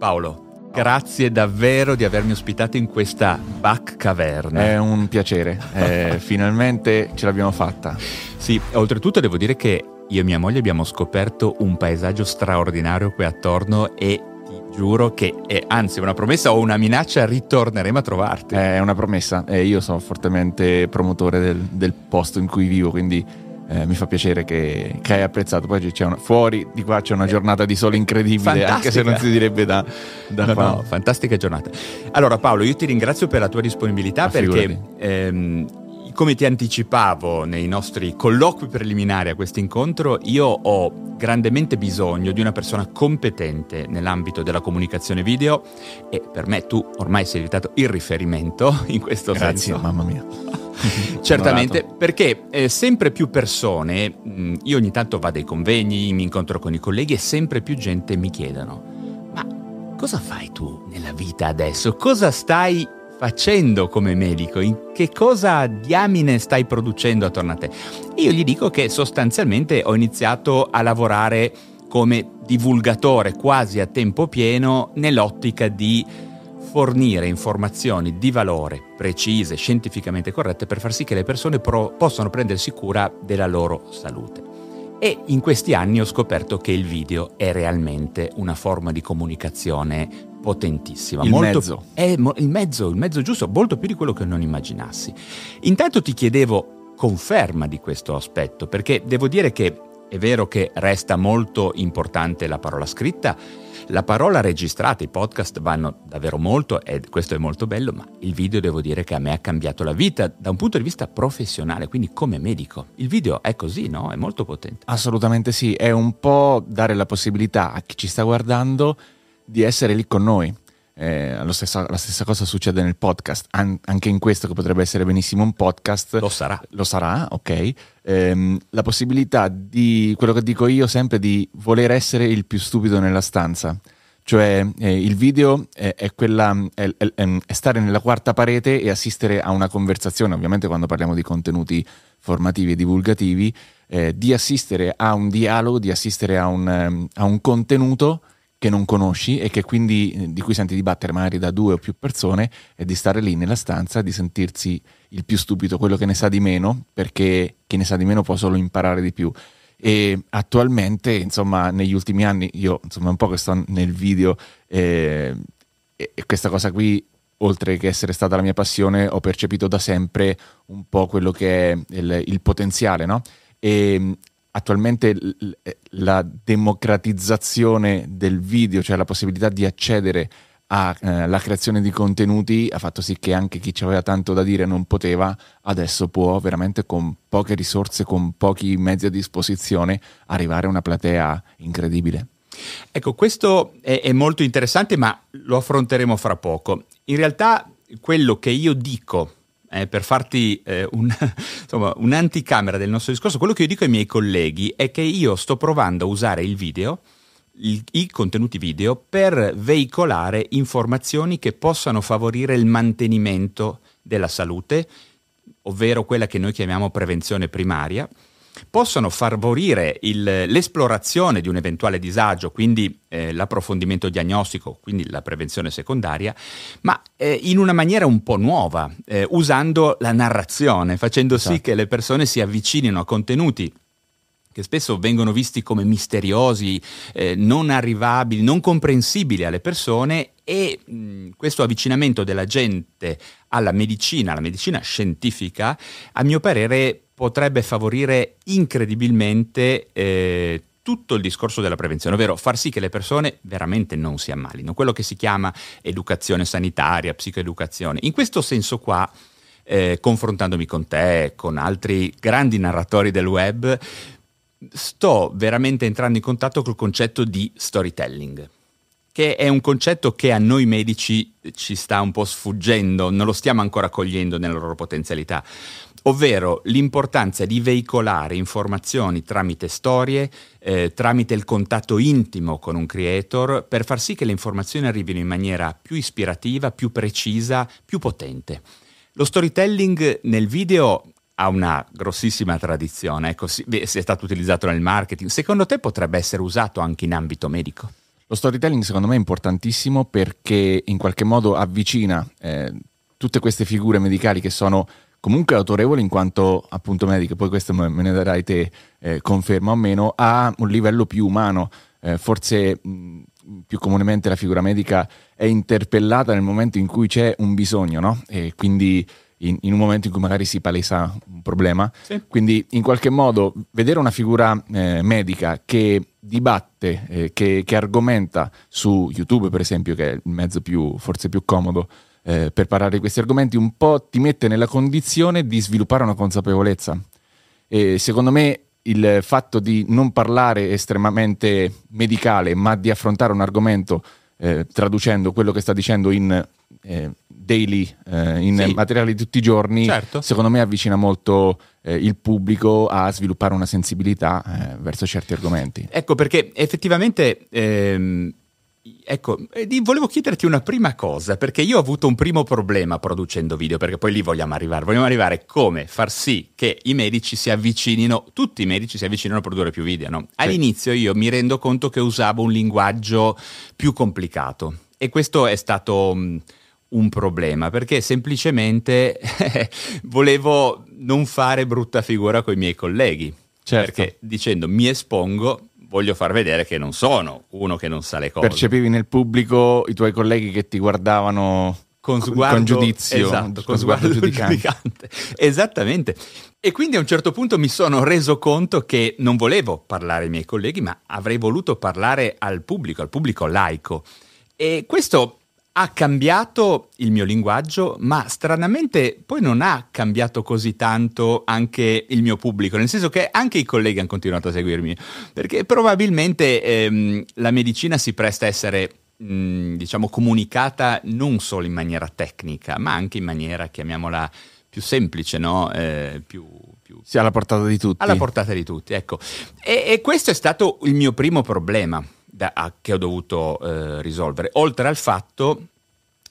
Paolo, grazie davvero di avermi ospitato in questa Back Caverna. È un piacere, finalmente ce l'abbiamo fatta. Sì, oltretutto devo dire che io e mia moglie abbiamo scoperto un paesaggio straordinario qui attorno e ti giuro che è, anzi, una promessa o una minaccia, ritorneremo a trovarti. È una promessa, io sono fortemente promotore del posto in cui vivo, quindi... mi fa piacere che hai apprezzato. Poi c'è fuori di qua c'è una giornata di sole incredibile, fantastica. Anche se non si direbbe da qua. No, fantastica giornata. Allora Paolo, io ti ringrazio per la tua disponibilità, perché come ti anticipavo nei nostri colloqui preliminari a questo incontro, io ho grandemente bisogno di una persona competente nell'ambito della comunicazione video e per me tu ormai sei diventato il riferimento in questo senso. Grazie, mamma mia. Certamente, perché sempre più persone, io ogni tanto vado ai convegni, mi incontro con i colleghi e sempre più gente mi chiedono: ma cosa fai tu nella vita adesso? Cosa stai facendo come medico? In che cosa diamine stai producendo attorno a te? E io gli dico che sostanzialmente ho iniziato a lavorare come divulgatore quasi a tempo pieno nell'ottica di fornire informazioni di valore precise, scientificamente corrette, per far sì che le persone possano prendersi cura della loro salute. E in questi anni ho scoperto che il video è realmente una forma di comunicazione potentissima. Il mezzo giusto, molto più di quello che non immaginassi. Intanto ti chiedevo conferma di questo aspetto, perché devo dire che è vero che resta molto importante la parola scritta, la parola registrata, i podcast vanno davvero molto e questo è molto bello, ma il video devo dire che a me ha cambiato la vita da un punto di vista professionale, quindi come medico. Il video è così, no? È molto potente. Assolutamente sì, è un po' dare la possibilità a chi ci sta guardando di essere lì con noi. La stessa cosa succede nel podcast, anche in questo che potrebbe essere benissimo un podcast. Lo sarà, ok. La possibilità di, quello che dico io sempre, di voler essere il più stupido nella stanza. Cioè il video è stare nella quarta parete e assistere a una conversazione, ovviamente quando parliamo di contenuti formativi e divulgativi, di assistere a un dialogo, di assistere a un contenuto che non conosci e che quindi di cui senti dibattere magari da due o più persone, e di stare lì nella stanza, di sentirsi il più stupido, quello che ne sa di meno, perché chi ne sa di meno può solo imparare di più. E attualmente, insomma, negli ultimi anni, io insomma un po' che sto nel video, e questa cosa qui, oltre che essere stata la mia passione, ho percepito da sempre un po' quello che è il potenziale, no? E attualmente la democratizzazione del video, cioè la possibilità di accedere alla creazione di contenuti, ha fatto sì che anche chi ci aveva tanto da dire non poteva, adesso può veramente, con poche risorse, con pochi mezzi a disposizione, arrivare a una platea incredibile. Ecco, questo è molto interessante, ma lo affronteremo fra poco. In realtà quello che io dico, per farti un'anticamera del nostro discorso, quello che io dico ai miei colleghi è che io sto provando a usare il video, i contenuti video, per veicolare informazioni che possano favorire il mantenimento della salute, ovvero quella che noi chiamiamo prevenzione primaria, possono favorire l'esplorazione di un eventuale disagio, quindi l'approfondimento diagnostico, quindi la prevenzione secondaria, ma in una maniera un po' nuova, usando la narrazione, facendo sì che le persone si avvicinino a contenuti che spesso vengono visti come misteriosi, non arrivabili, non comprensibili alle persone, e questo avvicinamento della gente alla medicina scientifica, a mio parere potrebbe favorire incredibilmente tutto il discorso della prevenzione, ovvero far sì che le persone veramente non si ammalino, quello che si chiama educazione sanitaria, psicoeducazione. In questo senso qua, confrontandomi con te, con altri grandi narratori del web, sto veramente entrando in contatto col concetto di storytelling, che è un concetto che a noi medici ci sta un po' sfuggendo, non lo stiamo ancora cogliendo nella loro potenzialità, ovvero l'importanza di veicolare informazioni tramite storie, tramite il contatto intimo con un creator, per far sì che le informazioni arrivino in maniera più ispirativa, più precisa, più potente. Lo storytelling nel video ha una grossissima tradizione, ecco, è stato utilizzato nel marketing. Secondo te potrebbe essere usato anche in ambito medico? Lo storytelling secondo me è importantissimo perché in qualche modo avvicina tutte queste figure medicali che sono comunque autorevoli in quanto appunto medico, poi questo me ne darai te conferma o meno, a un livello più umano. Forse più comunemente la figura medica è interpellata nel momento in cui c'è un bisogno, no? E quindi in un momento in cui magari si palesa un problema. Sì. Quindi in qualche modo vedere una figura medica che dibatte, che argomenta su YouTube per esempio, che è il mezzo forse più comodo per parlare di questi argomenti, un po' ti mette nella condizione di sviluppare una consapevolezza. E secondo me il fatto di non parlare estremamente medicale, ma di affrontare un argomento traducendo quello che sta dicendo in daily, in sì, materiali di tutti i giorni, certo, secondo me avvicina molto il pubblico a sviluppare una sensibilità verso certi argomenti. Ecco perché effettivamente... Ecco, volevo chiederti una prima cosa, perché io ho avuto un primo problema producendo video, perché poi lì vogliamo arrivare come far sì che i medici si avvicinino, tutti i medici si avvicinino a produrre più video, no? Sì. All'inizio io mi rendo conto che usavo un linguaggio più complicato e questo è stato un problema, perché semplicemente volevo non fare brutta figura coi miei colleghi, certo, perché dicendo mi espongo voglio far vedere che non sono uno che non sa le cose. Percepivi nel pubblico i tuoi colleghi che ti guardavano con sguardo, con giudizio, esatto, con sguardo giudicante. Esattamente. E quindi a un certo punto mi sono reso conto che non volevo parlare ai miei colleghi, ma avrei voluto parlare al pubblico laico. E questo ha cambiato il mio linguaggio, ma stranamente poi non ha cambiato così tanto anche il mio pubblico, nel senso che anche i colleghi hanno continuato a seguirmi, perché probabilmente la medicina si presta a essere, diciamo, comunicata non solo in maniera tecnica, ma anche in maniera, chiamiamola, più semplice, no? Sì, alla portata di tutti. Alla portata di tutti, ecco. E questo è stato il mio primo problema che ho dovuto risolvere, oltre al fatto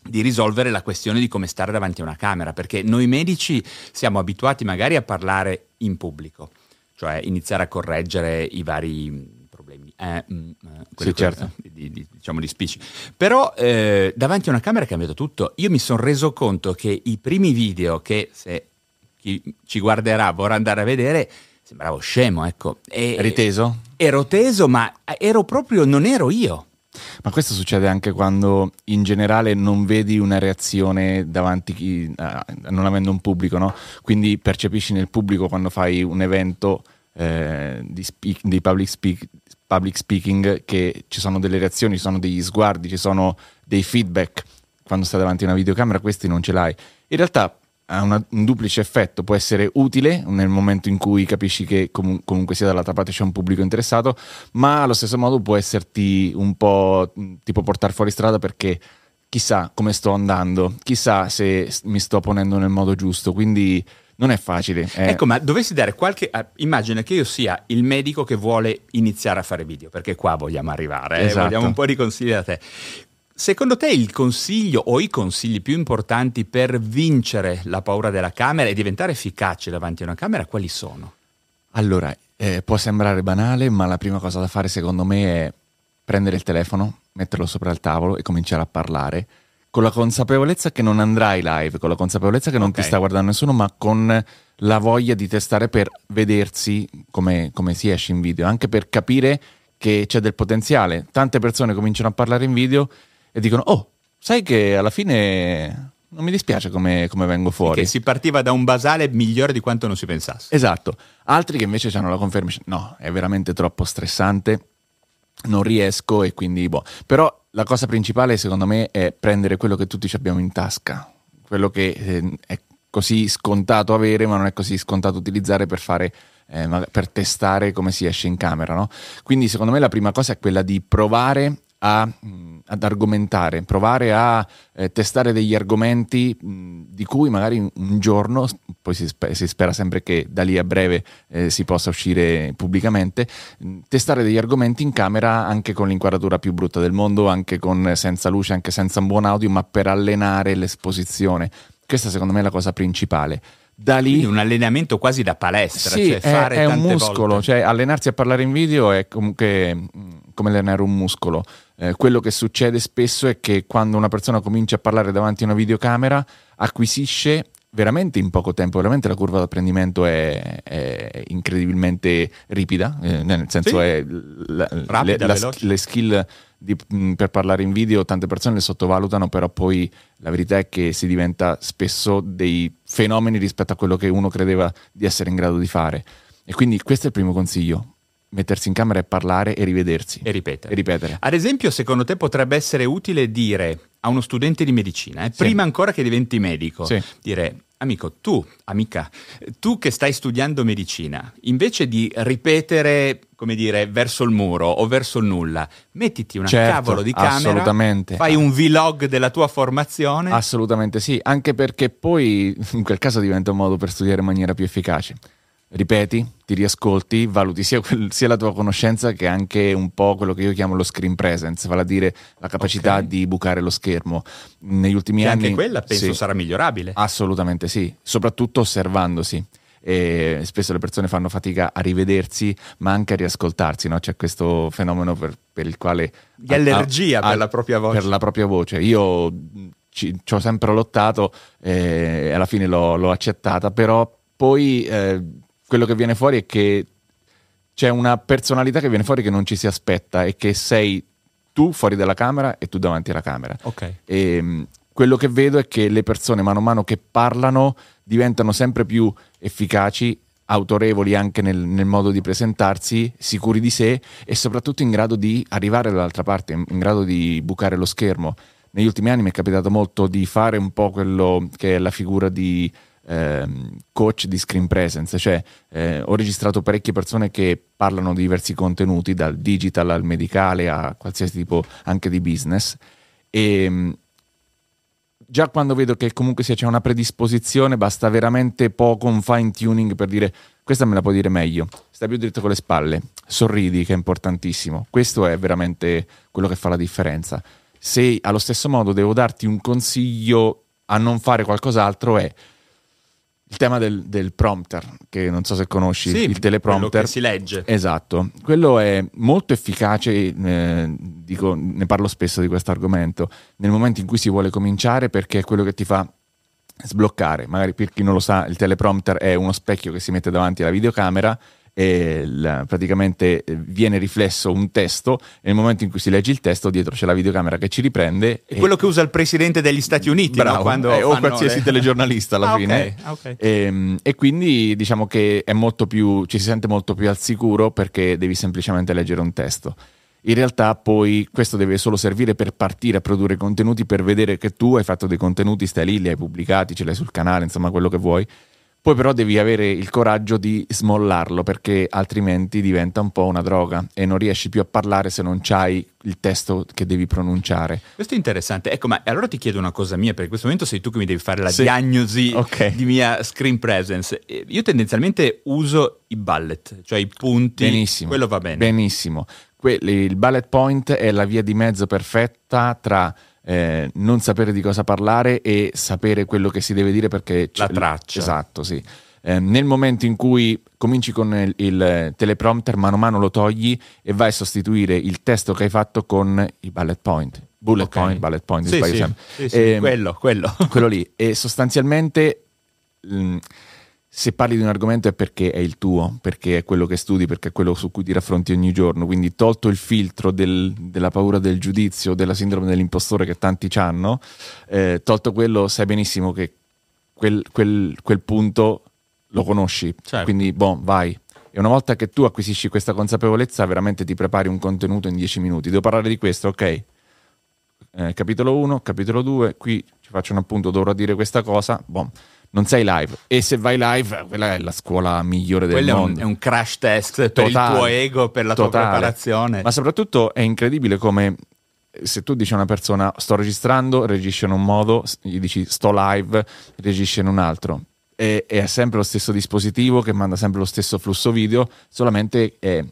di risolvere la questione di come stare davanti a una camera, perché noi medici siamo abituati magari a parlare in pubblico, cioè iniziare a correggere i vari problemi sì, certo, diciamo di speech, però davanti a una camera è cambiato tutto. Io mi sono reso conto che i primi video, che se chi ci guarderà vorrà andare a vedere, sembravo scemo, ecco. Eri teso? Ero teso, ma non ero io. Ma questo succede anche quando in generale non vedi una reazione davanti, non avendo un pubblico, no? Quindi percepisci nel pubblico, quando fai un evento di public speaking, che ci sono delle reazioni, ci sono degli sguardi, ci sono dei feedback. Quando stai davanti a una videocamera questi non ce l'hai. In realtà ha un duplice effetto: può essere utile nel momento in cui capisci che comunque sia dall'altra parte c'è un pubblico interessato, ma allo stesso modo può esserti un po' tipo portare fuori strada, perché chissà come sto andando, chissà se mi sto ponendo nel modo giusto, quindi non è facile. Ecco, ma dovessi dare qualche... Immagina che io sia il medico che vuole iniziare a fare video, perché qua vogliamo arrivare, esatto, vogliamo un po' di consigli da te. Secondo te il consiglio o i consigli più importanti per vincere la paura della camera e diventare efficace davanti a una camera quali sono? Allora, può sembrare banale, ma la prima cosa da fare secondo me è prendere il telefono, metterlo sopra il tavolo e cominciare a parlare, con la consapevolezza che non andrai live, con la consapevolezza che non ti sta guardando nessuno, ma con la voglia di testare per vedersi come si esce in video, anche per capire che c'è del potenziale. Tante persone cominciano a parlare in video e dicono: oh, sai che alla fine non mi dispiace come vengo fuori. Che si partiva da un basale migliore di quanto non si pensasse. Esatto. Altri che invece hanno la conferma: no, è veramente troppo stressante, non riesco, e quindi boh. Però la cosa principale secondo me è prendere quello che tutti ci abbiamo in tasca, quello che è così scontato avere ma non è così scontato utilizzare per fare... per testare come si esce in camera, no? Quindi secondo me la prima cosa è quella di provare ad argomentare, provare a testare degli argomenti di cui magari un giorno, poi si spera sempre che da lì a breve si possa uscire pubblicamente, testare degli argomenti in camera anche con l'inquadratura più brutta del mondo, anche con senza luce, anche senza un buon audio, ma per allenare l'esposizione. Questa secondo me è la cosa principale. Da lì, quindi un allenamento quasi da palestra, sì, cioè fare è un muscolo, volte. Cioè allenarsi a parlare in video è comunque come allenare un muscolo. quello che succede spesso è che quando una persona comincia a parlare davanti a una videocamera acquisisce veramente in poco tempo, veramente la curva d'apprendimento è incredibilmente ripida, nel senso è rapida, le skill per parlare in video tante persone le sottovalutano, però poi la verità è che si diventa spesso dei fenomeni rispetto a quello che uno credeva di essere in grado di fare. E quindi questo è il primo consiglio: mettersi in camera e parlare e rivedersi e ripetere. Ad esempio, secondo te potrebbe essere utile dire a uno studente di medicina, prima ancora che diventi medico, dire: amico, tu, amica, tu che stai studiando medicina, invece di ripetere, come dire, verso il muro o verso il nulla, mettiti una cavolo di camera, fai un vlog della tua formazione. Assolutamente sì, anche perché poi in quel caso diventa un modo per studiare in maniera più efficace. Ripeti, ti riascolti, valuti sia la tua conoscenza che anche un po' quello che io chiamo lo screen presence, vale a dire la capacità di bucare lo schermo. Negli ultimi anni anche quella penso sarà migliorabile. Assolutamente sì, soprattutto osservandosi. E spesso le persone fanno fatica a rivedersi, ma anche a riascoltarsi, no? C'è questo fenomeno per il quale di allergia per la propria voce. Per la propria voce. Io ci ho sempre lottato e alla fine l'ho accettata, però poi quello che viene fuori è che c'è una personalità che viene fuori che non ci si aspetta e che sei tu fuori dalla camera e tu davanti alla camera. E quello che vedo è che le persone mano a mano che parlano diventano sempre più efficaci, autorevoli anche nel modo di presentarsi, sicuri di sé e soprattutto in grado di arrivare dall'altra parte, in grado di bucare lo schermo. Negli ultimi anni mi è capitato molto di fare un po' quello che è la figura di coach di screen presence, cioè ho registrato parecchie persone che parlano di diversi contenuti, dal digital al medicale a qualsiasi tipo anche di business, e già quando vedo che comunque c'è una predisposizione basta veramente poco, un fine tuning per dire: questa me la puoi dire meglio, stai più dritto con le spalle, sorridi, che è importantissimo. Questo è veramente quello che fa la differenza. Se allo stesso modo devo darti un consiglio a non fare qualcos'altro, è il tema del prompter, che non so se conosci, il teleprompter. Quello che si legge. Esatto, quello è molto efficace, ne parlo spesso di questo argomento, nel momento in cui si vuole cominciare, perché è quello che ti fa sbloccare. Magari, per chi non lo sa, il teleprompter è uno specchio che si mette davanti alla videocamera e praticamente viene riflesso un testo e nel momento in cui si legge il testo dietro c'è la videocamera che ci riprende. È quello che usa il presidente degli Stati Uniti, bravo, no? Quando o qualsiasi telegiornalista alla fine. Okay. E quindi diciamo che è molto più, ci si sente molto più al sicuro perché devi semplicemente leggere un testo. In realtà poi questo deve solo servire per partire a produrre contenuti, per vedere che tu hai fatto dei contenuti, stai lì, li hai pubblicati, ce l'hai sul canale, insomma quello che vuoi. Poi però devi avere il coraggio di smollarlo, perché altrimenti diventa un po' una droga e non riesci più a parlare se non c'hai il testo che devi pronunciare. Questo è interessante. Ecco, ma allora ti chiedo una cosa mia, perché in questo momento sei tu che mi devi fare la diagnosi di mia screen presence. Io tendenzialmente uso i bullet, cioè i punti. Benissimo. Quello va bene. Benissimo. Il bullet point è la via di mezzo perfetta tra non sapere di cosa parlare e sapere quello che si deve dire, perché la traccia. Esatto, sì. Nel momento in cui cominci con il teleprompter, mano a mano lo togli e vai a sostituire il testo che hai fatto con i bullet point. Bullet point. Quello lì. E sostanzialmente se parli di un argomento è perché è il tuo, perché è quello che studi, perché è quello su cui ti raffronti ogni giorno. Quindi, tolto il filtro della paura del giudizio, della sindrome dell'impostore che tanti hanno, tolto quello, sai benissimo che quel punto lo conosci. Certo. Quindi, vai. E una volta che tu acquisisci questa consapevolezza, veramente ti prepari un contenuto in 10 minuti. Devo parlare di questo, ok? Capitolo 1, capitolo 2, qui ci faccio un appunto, dovrò dire questa cosa, Non sei live, e se vai live quella è la scuola migliore del mondo. È un crash test per il tuo ego, per la tua preparazione. Ma soprattutto è incredibile come, se tu dici a una persona sto registrando, reagisce in un modo, gli dici sto live, reagisce in un altro, e è sempre lo stesso dispositivo che manda sempre lo stesso flusso video, solamente è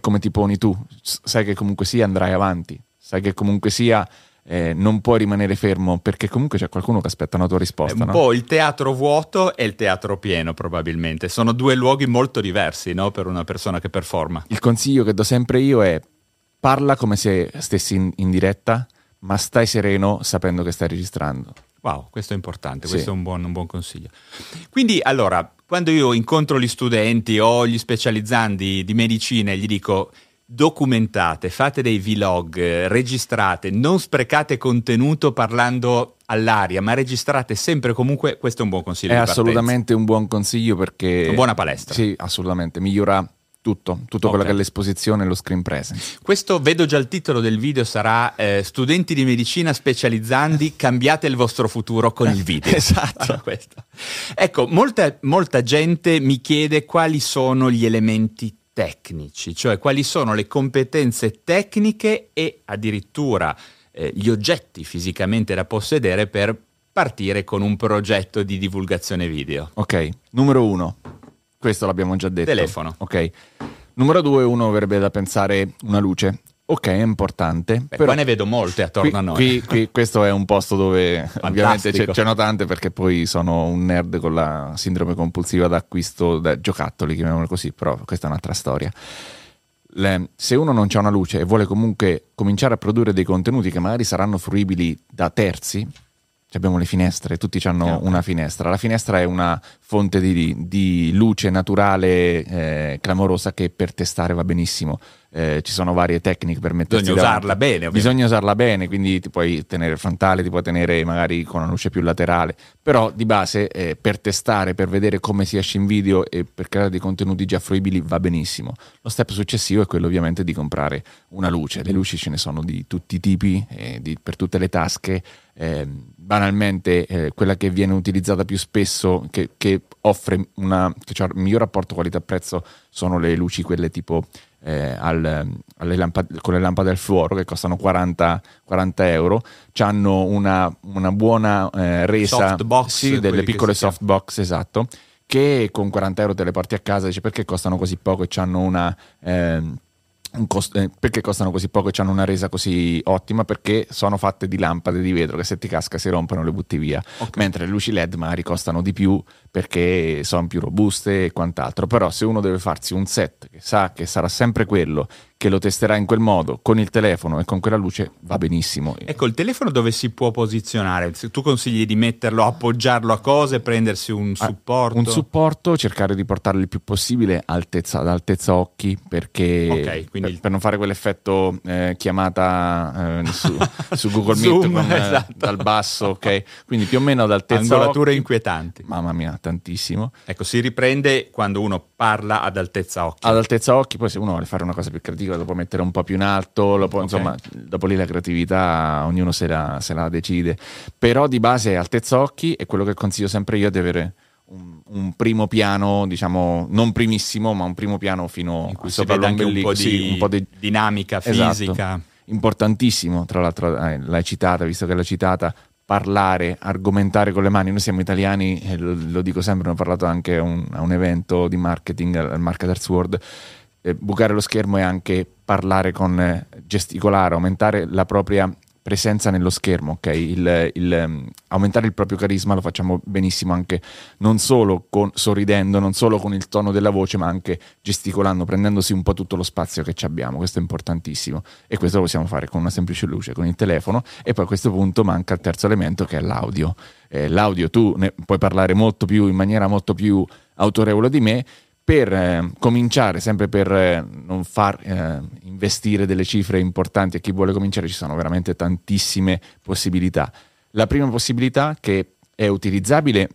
come ti poni tu. Sai che comunque sia andrai avanti, sai che comunque sia non puoi rimanere fermo, perché comunque c'è qualcuno che aspetta una tua risposta. È un po' il teatro vuoto e il teatro pieno, probabilmente. Sono due luoghi molto diversi, no? Per una persona che performa. Il consiglio che do sempre io è: Parla come se stessi in diretta, ma stai sereno sapendo che stai registrando. Wow, questo è importante, questo è un buon consiglio. Quindi allora, quando io incontro gli studenti o gli specializzandi di medicina e gli dico documentate, fate dei vlog, registrate, non sprecate contenuto parlando all'aria, ma registrate sempre comunque, questo è un buon consiglio. È assolutamente un buon consiglio perché... Una buona palestra. Sì, assolutamente, migliora... Tutto quello che è l'esposizione e lo screen presence. Questo, vedo già il titolo del video, sarà Studenti di Medicina Specializzandi, cambiate il vostro futuro con il video. Esatto. Allora, questo. Ecco, molta gente mi chiede quali sono gli elementi tecnici, cioè quali sono le competenze tecniche e addirittura gli oggetti fisicamente da possedere per partire con un progetto di divulgazione video. Ok, numero 1. Questo l'abbiamo già detto. Telefono. Ok. Numero 2, uno verrebbe da pensare una luce. Ok, è importante. Beh, però... Qua ne vedo molte attorno a noi. Questo è un posto dove ovviamente c'erano tante, perché poi sono un nerd con la sindrome compulsiva d'acquisto da giocattoli, chiamiamolo così, però questa è un'altra storia. Se uno non c'ha una luce e vuole comunque cominciare a produrre dei contenuti che magari saranno fruibili da terzi, abbiamo le finestre, tutti hanno una finestra. La finestra è una fonte di luce naturale clamorosa, che per testare va benissimo. Ci sono varie tecniche per mettersi Bisogna usarla bene, quindi ti puoi tenere il frontale, ti puoi tenere magari con una luce più laterale, però di base per testare, per vedere come si esce in video e per creare dei contenuti già fruibili va benissimo. Lo step successivo è quello ovviamente di comprare una luce. Le luci ce ne sono di tutti i tipi, per tutte le tasche. Banalmente quella che viene utilizzata più spesso, che offre un miglior rapporto qualità-prezzo, sono le luci quelle tipo con le lampade al fluoro, che costano 40 euro, c'hanno una buona resa, softbox, sì, delle piccole softbox, esatto, che con 40 euro te le porti a casa e dici perché costano così poco e c'hanno perché costano così poco e hanno una resa così ottima? Perché sono fatte di lampade di vetro che se ti casca si rompono, le butti via. Okay. Mentre le luci LED magari costano di più perché sono più robuste e quant'altro. Però se uno deve farsi un set che sa che sarà sempre quello, che lo testerà in quel modo, con il telefono e con quella luce, va benissimo. Ecco, il telefono dove si può posizionare? Tu consigli di metterlo, appoggiarlo a cose, prendersi un supporto? Un supporto, cercare di portarlo il più possibile ad altezza occhi, perché per non fare quell'effetto chiamata su Google Meet Zoom, dal basso, ok? Quindi più o meno ad altezza occhi. Angolature inquietanti. Mamma mia, tantissimo. Ecco, si riprende quando uno parla ad altezza occhi. Ad altezza occhi, poi se uno vuole fare una cosa più creativa lo può mettere un po' più in alto, insomma, dopo lì la creatività ognuno se la decide, però di base è altezza occhi, e quello che consiglio sempre io è di avere un primo piano, diciamo non primissimo, ma un primo piano fino a sopra l'ombelico, un po' di dinamica fisica. Esatto. Importantissimo, tra l'altro l'hai citata, visto che l'hai citata, parlare, argomentare con le mani. Noi siamo italiani, lo dico sempre, ne ho parlato anche a un evento di marketing, al Marketers World. Bucare lo schermo è anche parlare, con gesticolare, aumentare la propria presenza nello schermo, ok? Aumentare il proprio carisma lo facciamo benissimo anche, non solo sorridendo, non solo con il tono della voce, ma anche gesticolando, prendendosi un po' tutto lo spazio che abbiamo. Questo è importantissimo, e questo lo possiamo fare con una semplice luce, con il telefono. E poi a questo punto manca il terzo elemento, che è l'audio. L'audio tu ne puoi parlare in maniera molto più autorevole di me. Per cominciare, sempre per non far investire delle cifre importanti a chi vuole cominciare, ci sono veramente tantissime possibilità. La prima possibilità, che è utilizzabile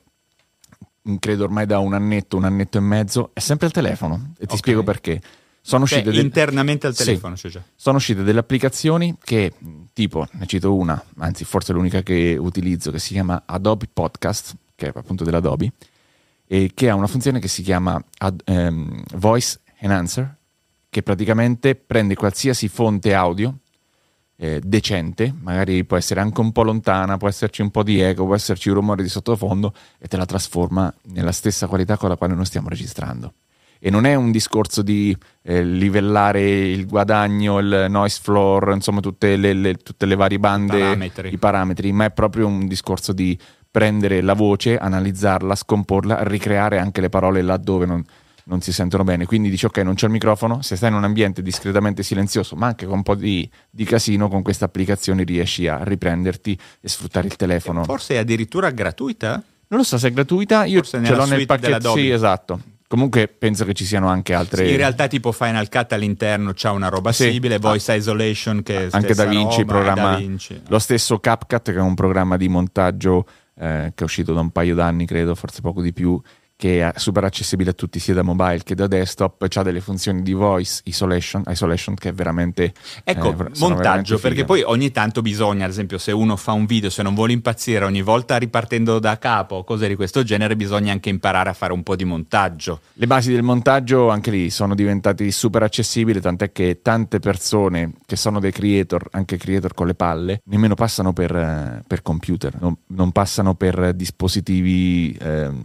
credo ormai da un annetto e mezzo, è sempre il telefono, e ti spiego perché. Sono uscite internamente al telefono, sì, cioè. Sono uscite delle applicazioni che, tipo, ne cito una, anzi forse l'unica che utilizzo, che si chiama Adobe Podcast, che è appunto dell'Adobe, e che ha una funzione che si chiama Voice Enhancer, che praticamente prende qualsiasi fonte audio decente, magari può essere anche un po' lontana, può esserci un po' di eco, può esserci un rumore di sottofondo, e te la trasforma nella stessa qualità con la quale noi stiamo registrando. E non è un discorso di livellare il guadagno, il noise floor, insomma tutte le varie bande, i parametri, ma è proprio un discorso di prendere la voce, analizzarla, scomporla, ricreare anche le parole laddove non non si sentono bene, quindi dici ok, non c'è il microfono. Se stai in un ambiente discretamente silenzioso ma anche con un po' di casino, con questa applicazione riesci a riprenderti e sfruttare il telefono. E forse è addirittura gratuita? Non lo so se è gratuita, io forse ce l'ho nel pacchetto. Sì, esatto. Comunque penso che ci siano anche altre. Sì, in realtà tipo Final Cut all'interno c'ha una roba simile, Voice Isolation che anche DaVinci programma. DaVinci. Lo stesso CapCut, che è un programma di montaggio che è uscito da un paio d'anni, credo, forse poco di più, che è super accessibile a tutti sia da mobile che da desktop, c'ha delle funzioni di voice isolation che è veramente montaggio, veramente perché poi ogni tanto bisogna, ad esempio se uno fa un video, se non vuole impazzire ogni volta ripartendo da capo, cose di questo genere, bisogna anche imparare a fare un po' di montaggio. Le basi del montaggio anche lì sono diventate super accessibili, tant'è che tante persone che sono dei creator, anche creator con le palle, nemmeno passano per computer, non passano per dispositivi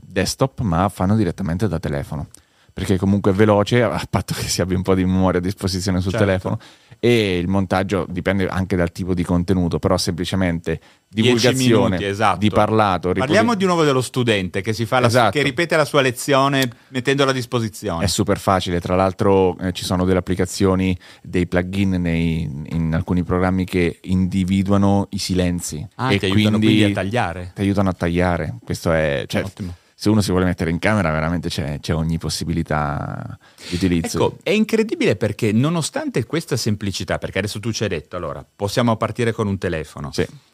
desktop, ma fanno direttamente da telefono, perché comunque è veloce, a patto che si abbia un po' di memoria a disposizione sul telefono, e il montaggio dipende anche dal tipo di contenuto, però semplicemente divulgazione minuti, esatto, di parlato. Parliamo di nuovo dello studente che si fa che ripete la sua lezione mettendola a disposizione. È super facile, tra l'altro ci sono delle applicazioni, dei plugin in alcuni programmi che individuano i silenzi e ti aiutano quindi a tagliare. Ti aiutano a tagliare, questo è ottimo. Se uno si vuole mettere in camera veramente c'è ogni possibilità di utilizzo. Ecco, è incredibile perché nonostante questa semplicità, perché adesso tu ci hai detto, allora, possiamo partire con un telefono,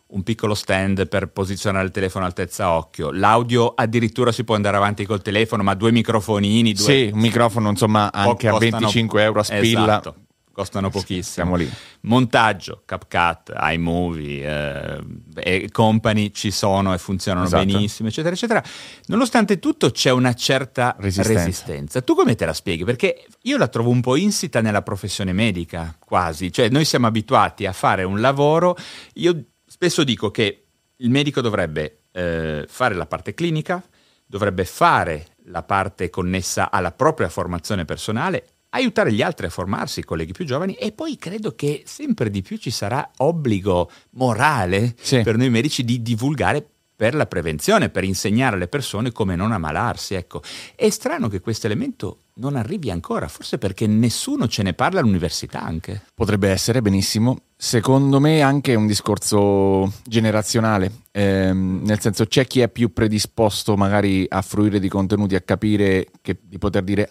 un piccolo stand per posizionare il telefono altezza occhio, l'audio addirittura si può andare avanti col telefono, ma due microfonini, un microfono insomma anche a €25 a spilla. Esatto. Costano pochissimo. Siamo lì. Montaggio, CapCut, iMovie e company ci sono e funzionano benissimo, eccetera, eccetera. Nonostante tutto c'è una certa resistenza. Tu come te la spieghi? Perché io la trovo un po' insita nella professione medica, quasi. Cioè noi siamo abituati a fare un lavoro. Io spesso dico che il medico dovrebbe fare la parte clinica, dovrebbe fare la parte connessa alla propria formazione personale, aiutare gli altri a formarsi, i colleghi più giovani, e poi credo che sempre di più ci sarà obbligo morale per noi medici di divulgare per la prevenzione, per insegnare alle persone come non ammalarsi. Ecco, è strano che questo elemento non arrivi ancora, forse perché nessuno ce ne parla all'università anche. Potrebbe essere, benissimo. Secondo me anche un discorso generazionale, nel senso c'è chi è più predisposto magari a fruire di contenuti, a capire, che di poter dire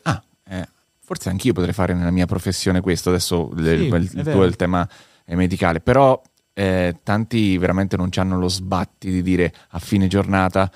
forse anch'io potrei fare nella mia professione questo, adesso il tema è medicale, però tanti veramente non hanno lo sbatti di dire a fine giornata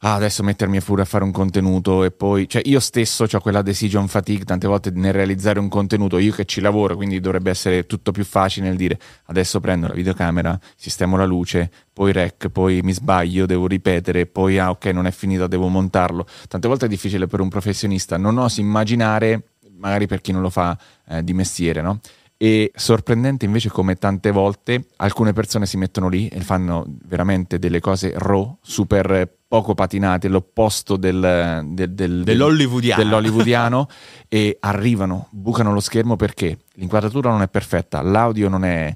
adesso mettermi a furia a fare un contenuto, e poi io stesso ho quella decision fatigue tante volte nel realizzare un contenuto, io che ci lavoro, quindi dovrebbe essere tutto più facile nel dire adesso prendo la videocamera, sistemo la luce, poi rec, poi mi sbaglio, devo ripetere, poi non è finita, devo montarlo. Tante volte è difficile per un professionista, non oso immaginare magari per chi non lo fa di mestiere, no? E sorprendente invece come tante volte alcune persone si mettono lì e fanno veramente delle cose raw, super poco patinate, l'opposto dell'hollywoodiano e arrivano, bucano lo schermo perché l'inquadratura non è perfetta, l'audio non è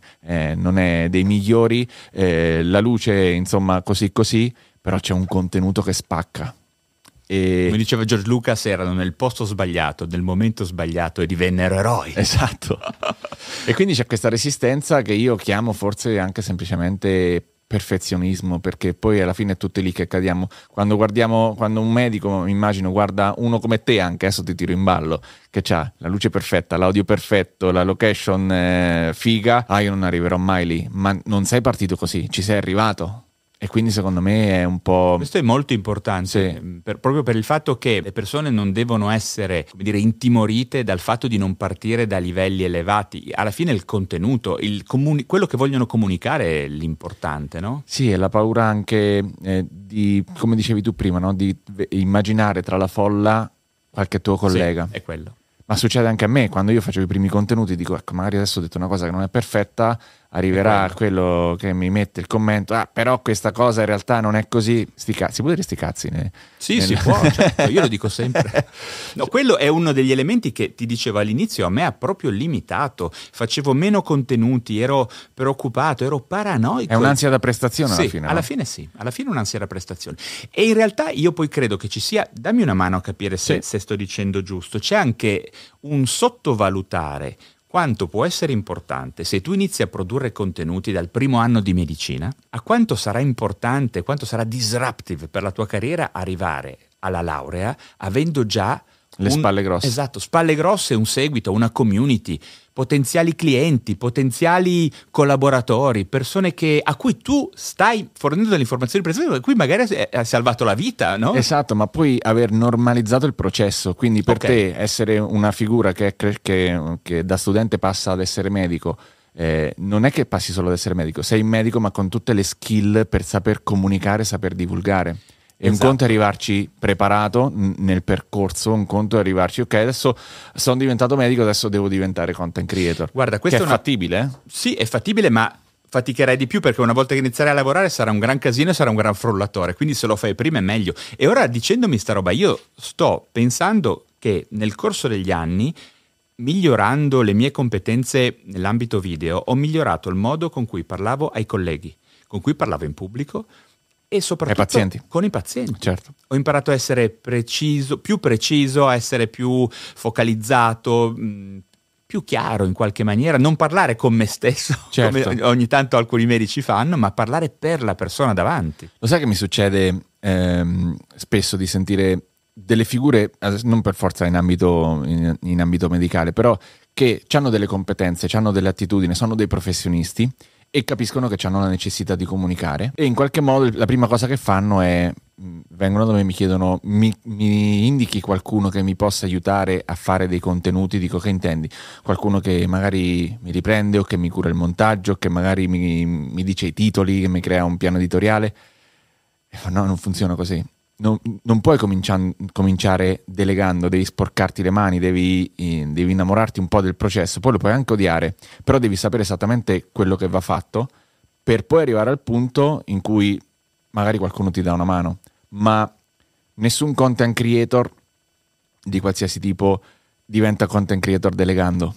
dei migliori, la luce insomma così, però c'è un contenuto che spacca. E come diceva George Lucas, erano nel posto sbagliato, nel momento sbagliato e divennero eroi. Esatto. E quindi c'è questa resistenza che io chiamo forse anche semplicemente perfezionismo, perché poi alla fine è tutto lì che cadiamo. Quando un medico, immagino, guarda uno come te, anche adesso ti tiro in ballo, che c'ha la luce perfetta, l'audio perfetto, la location figa, io non arriverò mai lì. Ma non sei partito così, ci sei arrivato. E quindi secondo me è un po'... Questo è molto importante, proprio per il fatto che le persone non devono essere, come dire, intimorite dal fatto di non partire da livelli elevati. Alla fine il contenuto, quello che vogliono comunicare è l'importante, no? Sì, e la paura anche di, come dicevi tu prima, no? Di immaginare tra la folla qualche tuo collega. Sì, è quello. Ma succede anche a me, quando io facevo i primi contenuti dico, magari adesso ho detto una cosa che non è perfetta, arriverà quello che mi mette il commento: ah, però questa cosa in realtà non è così. Si può dire sti cazzi? Sì, si può, certo. Io lo dico sempre. No, quello è uno degli elementi che ti dicevo all'inizio, a me ha proprio limitato. Facevo meno contenuti, ero preoccupato, ero paranoico. È un'ansia da prestazione alla fine. Alla fine sì, alla fine un'ansia da prestazione. E in realtà io poi credo che ci sia, dammi una mano a capire se sto dicendo giusto, c'è anche un sottovalutare quanto può essere importante, se tu inizi a produrre contenuti dal primo anno di medicina, a quanto sarà importante, quanto sarà disruptive per la tua carriera arrivare alla laurea avendo già le spalle grosse. Esatto, spalle grosse, un seguito, una community, potenziali clienti, potenziali collaboratori, persone a cui tu stai fornendo delle informazioni preziose, a cui magari hai salvato la vita, no? Esatto, ma poi aver normalizzato il processo, quindi per te essere una figura che da studente passa ad essere medico, non è che passi solo ad essere medico, sei medico ma con tutte le skill per saper comunicare, saper divulgare. E un conto è arrivarci preparato nel percorso, un conto è arrivarci ok, adesso sono diventato medico, adesso devo diventare content creator. Guarda, questo è fattibile? Sì, è fattibile, ma faticherei di più, perché una volta che inizierai a lavorare sarà un gran casino e sarà un gran frullatore, quindi se lo fai prima è meglio. E ora, dicendomi sta roba, io sto pensando che nel corso degli anni, migliorando le mie competenze nell'ambito video, ho migliorato il modo con cui parlavo ai colleghi, con cui parlavo in pubblico e soprattutto con i pazienti. Certo. Ho imparato a essere più preciso, a essere più focalizzato, più chiaro in qualche maniera, non parlare con me stesso, come ogni tanto alcuni medici fanno, ma parlare per la persona davanti. Lo sai che mi succede spesso di sentire delle figure, non per forza in ambito medicale, però che hanno delle competenze, hanno delle attitudini, sono dei professionisti e capiscono che hanno la necessità di comunicare e in qualche modo la prima cosa che fanno è vengono da me e mi chiedono mi indichi qualcuno che mi possa aiutare a fare dei contenuti. Dico: che intendi? Qualcuno che magari mi riprende o che mi cura il montaggio, che magari mi dice i titoli, che mi crea un piano editoriale. E fa: no, non funziona così. Non puoi cominciare delegando, devi sporcarti le mani, devi innamorarti un po' del processo, poi lo puoi anche odiare, però devi sapere esattamente quello che va fatto per poi arrivare al punto in cui magari qualcuno ti dà una mano. Ma nessun content creator di qualsiasi tipo diventa content creator delegando.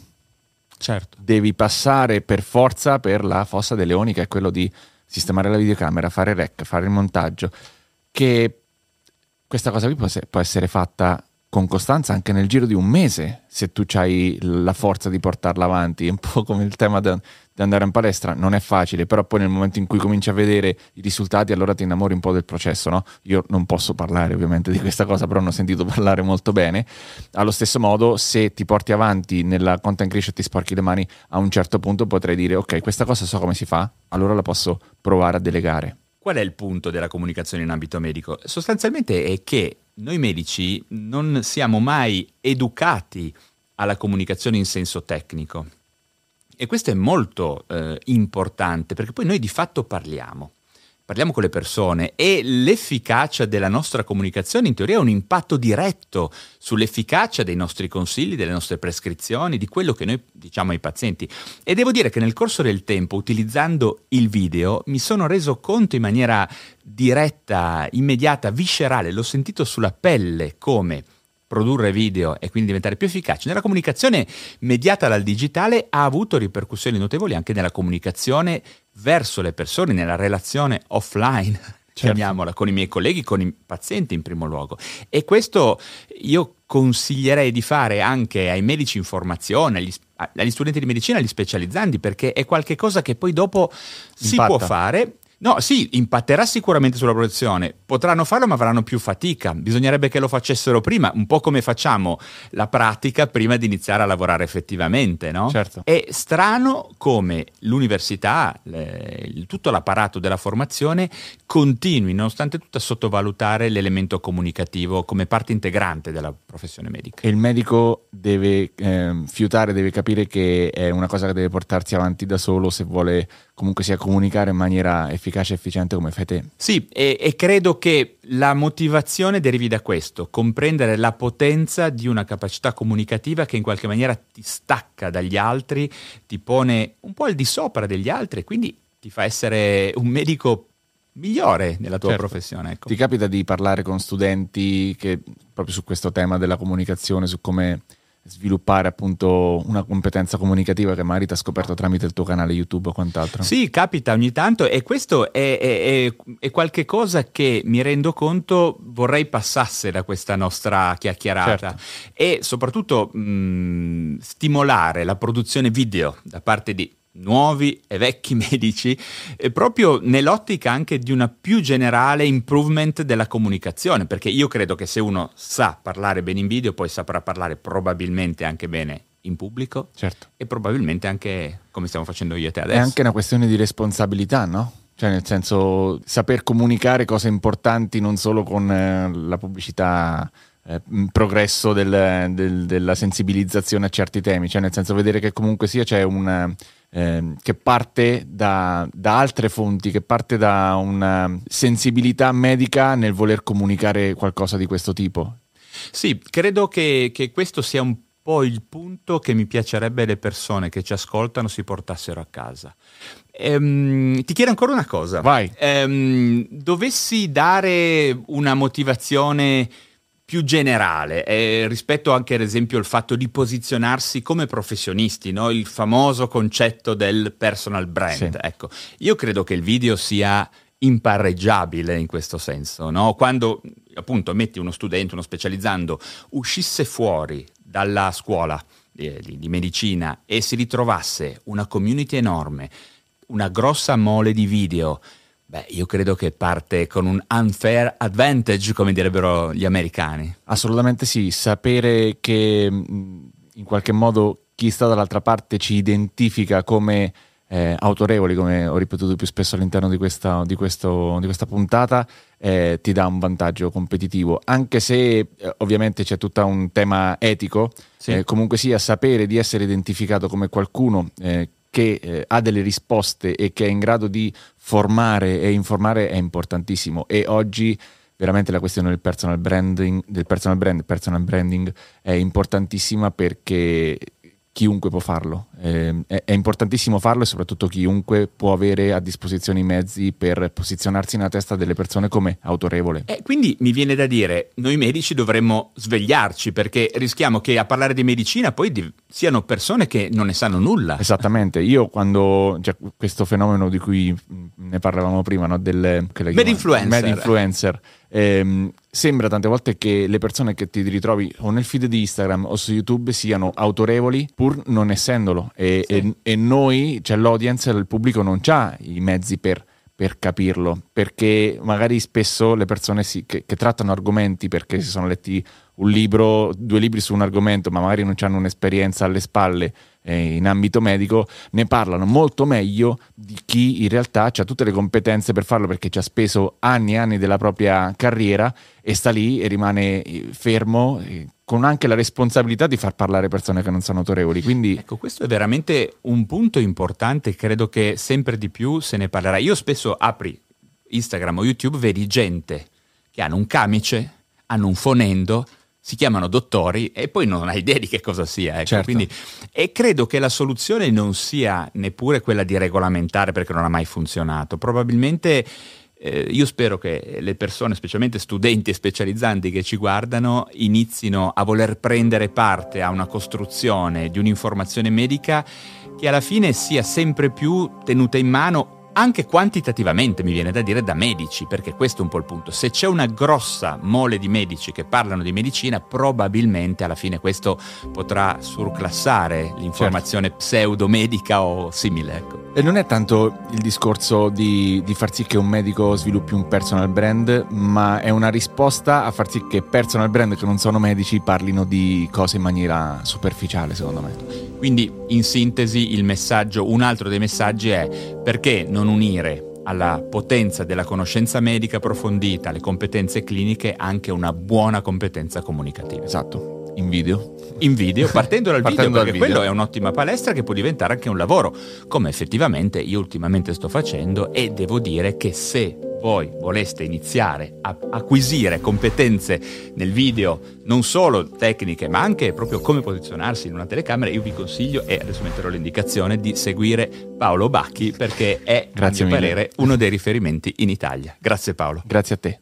Certo. Devi passare per forza per la fossa dei leoni, che è quello di sistemare la videocamera, fare il rec, fare il montaggio, che questa cosa qui può essere fatta con costanza anche nel giro di un mese, se tu hai la forza di portarla avanti. È un po' come il tema di andare in palestra, non è facile, però poi nel momento in cui cominci a vedere i risultati, allora ti innamori un po' del processo, no? Io non posso parlare ovviamente di questa cosa, però ne ho sentito parlare molto bene. Allo stesso modo, se ti porti avanti nella content creation e ti sporchi le mani, a un certo punto potrai dire: ok, questa cosa so come si fa, allora la posso provare a delegare. Qual è il punto della comunicazione in ambito medico? Sostanzialmente è che noi medici non siamo mai educati alla comunicazione in senso tecnico, e questo è molto importante, perché poi noi di fatto parliamo con le persone, e l'efficacia della nostra comunicazione in teoria ha un impatto diretto sull'efficacia dei nostri consigli, delle nostre prescrizioni, di quello che noi diciamo ai pazienti. E devo dire che nel corso del tempo, utilizzando il video, mi sono reso conto in maniera diretta, immediata, viscerale, l'ho sentito sulla pelle come produrre video e quindi diventare più efficaci nella comunicazione mediata dal digitale ha avuto ripercussioni notevoli anche nella comunicazione verso le persone, nella relazione offline, chiamiamola, con i miei colleghi, con i pazienti in primo luogo. E questo io consiglierei di fare anche ai medici in formazione, agli studenti di medicina, agli specializzandi, perché è qualcosa che poi dopo si può fare. No, sì, impatterà sicuramente sulla produzione, potranno farlo ma avranno più fatica, bisognerebbe che lo facessero prima, un po' come facciamo la pratica prima di iniziare a lavorare effettivamente, no? Certo. È strano come l'università, tutto l'apparato della formazione continui, nonostante tutto, a sottovalutare l'elemento comunicativo come parte integrante della professione medica. E il medico deve fiutare, deve capire che è una cosa che deve portarsi avanti da solo se vuole comunque sia comunicare in maniera efficace e efficiente come fai te. Sì, e credo che la motivazione derivi da questo, comprendere la potenza di una capacità comunicativa che in qualche maniera ti stacca dagli altri, ti pone un po' al di sopra degli altri e quindi ti fa essere un medico migliore nella tua professione. Ecco. Ti capita di parlare con studenti che proprio su questo tema della comunicazione, su come sviluppare appunto una competenza comunicativa che magari ti ha scoperto tramite il tuo canale YouTube o quant'altro? Sì, capita ogni tanto, e questo è qualche cosa che mi rendo conto vorrei passasse da questa nostra chiacchierata. Certo. E soprattutto stimolare la produzione video da parte di nuovi e vecchi medici, proprio nell'ottica anche di una più generale improvement della comunicazione, perché io credo che se uno sa parlare bene in video poi saprà parlare probabilmente anche bene in pubblico, certo, e probabilmente anche come stiamo facendo io e te adesso. È anche una questione di responsabilità, no? Cioè nel senso saper comunicare cose importanti non solo con la pubblicità, progresso della sensibilizzazione a certi temi, cioè nel senso vedere che comunque sia c'è una che parte da altre fonti, che parte da una sensibilità medica nel voler comunicare qualcosa di questo tipo. Sì, credo che questo sia un po' il punto che mi piacerebbe le persone che ci ascoltano si portassero a casa. Ti chiedo ancora una cosa. Vai. Dovessi dare una motivazione più generale, rispetto anche ad esempio al fatto di posizionarsi come professionisti, no? Il famoso concetto del personal brand. Sì. Ecco, io credo che il video sia impareggiabile in questo senso, no? Quando appunto metti uno studente, uno specializzando, uscisse fuori dalla scuola di medicina e si ritrovasse una community enorme, una grossa mole di video, beh, io credo che parte con un unfair advantage, come direbbero gli americani. Assolutamente sì, sapere che in qualche modo chi sta dall'altra parte ci identifica come autorevoli, come ho ripetuto più spesso all'interno di questa puntata, ti dà un vantaggio competitivo, anche se ovviamente c'è tutto un tema etico, sì. Comunque sia sapere di essere identificato come qualcuno che ha delle risposte e che è in grado di formare e informare è importantissimo, e oggi veramente la questione del personal branding è importantissima, perché chiunque può farlo, è importantissimo farlo, e soprattutto chiunque può avere a disposizione i mezzi per posizionarsi nella testa delle persone come autorevole. Quindi mi viene da dire, noi medici dovremmo svegliarci, perché rischiamo che a parlare di medicina poi siano persone che non ne sanno nulla. Esattamente, io quando questo fenomeno di cui ne parlavamo prima, no? Del MEDinfluencer. Sembra tante volte che le persone che ti ritrovi o nel feed di Instagram o su YouTube siano autorevoli pur non essendolo, e noi, cioè l'audience, il pubblico non c'ha i mezzi per capirlo, perché magari spesso le persone che trattano argomenti perché si sono letti un libro, 2 libri su un argomento, ma magari non hanno un'esperienza alle spalle in ambito medico, ne parlano molto meglio di chi in realtà ha tutte le competenze per farlo, perché ci ha speso anni e anni della propria carriera e sta lì e rimane fermo, con anche la responsabilità di far parlare persone che non sono autorevoli. Quindi ecco, questo è veramente un punto importante, credo che sempre di più se ne parlerà. Io spesso apri Instagram o YouTube, vedi gente che hanno un camice, hanno un fonendo, si chiamano dottori e poi non hai idea di che cosa sia, ecco. Certo. Quindi, e credo che la soluzione non sia neppure quella di regolamentare, perché non ha mai funzionato. Probabilmente io spero che le persone, specialmente studenti e specializzanti che ci guardano, inizino a voler prendere parte a una costruzione di un'informazione medica che alla fine sia sempre più tenuta in mano, anche quantitativamente, mi viene da dire, da medici, perché questo è un po' il punto. Se c'è una grossa mole di medici che parlano di medicina, probabilmente alla fine questo potrà surclassare l'informazione, certo, pseudomedica o simile, ecco. E non è tanto il discorso di far sì che un medico sviluppi un personal brand, ma è una risposta a far sì che personal brand che non sono medici parlino di cose in maniera superficiale, secondo me. Quindi, in sintesi, il messaggio, un altro dei messaggi è: perché non unire alla potenza della conoscenza medica approfondita, alle competenze cliniche, anche una buona competenza comunicativa? Esatto, in video, partendo dal video, quello è un'ottima palestra che può diventare anche un lavoro, come effettivamente io ultimamente sto facendo, e devo dire che se voi voleste iniziare a acquisire competenze nel video, non solo tecniche ma anche proprio come posizionarsi in una telecamera, io vi consiglio, e adesso metterò l'indicazione, di seguire Paolo Bacchi, perché è, a mio parere, uno dei riferimenti in Italia. Grazie Paolo. Grazie a te.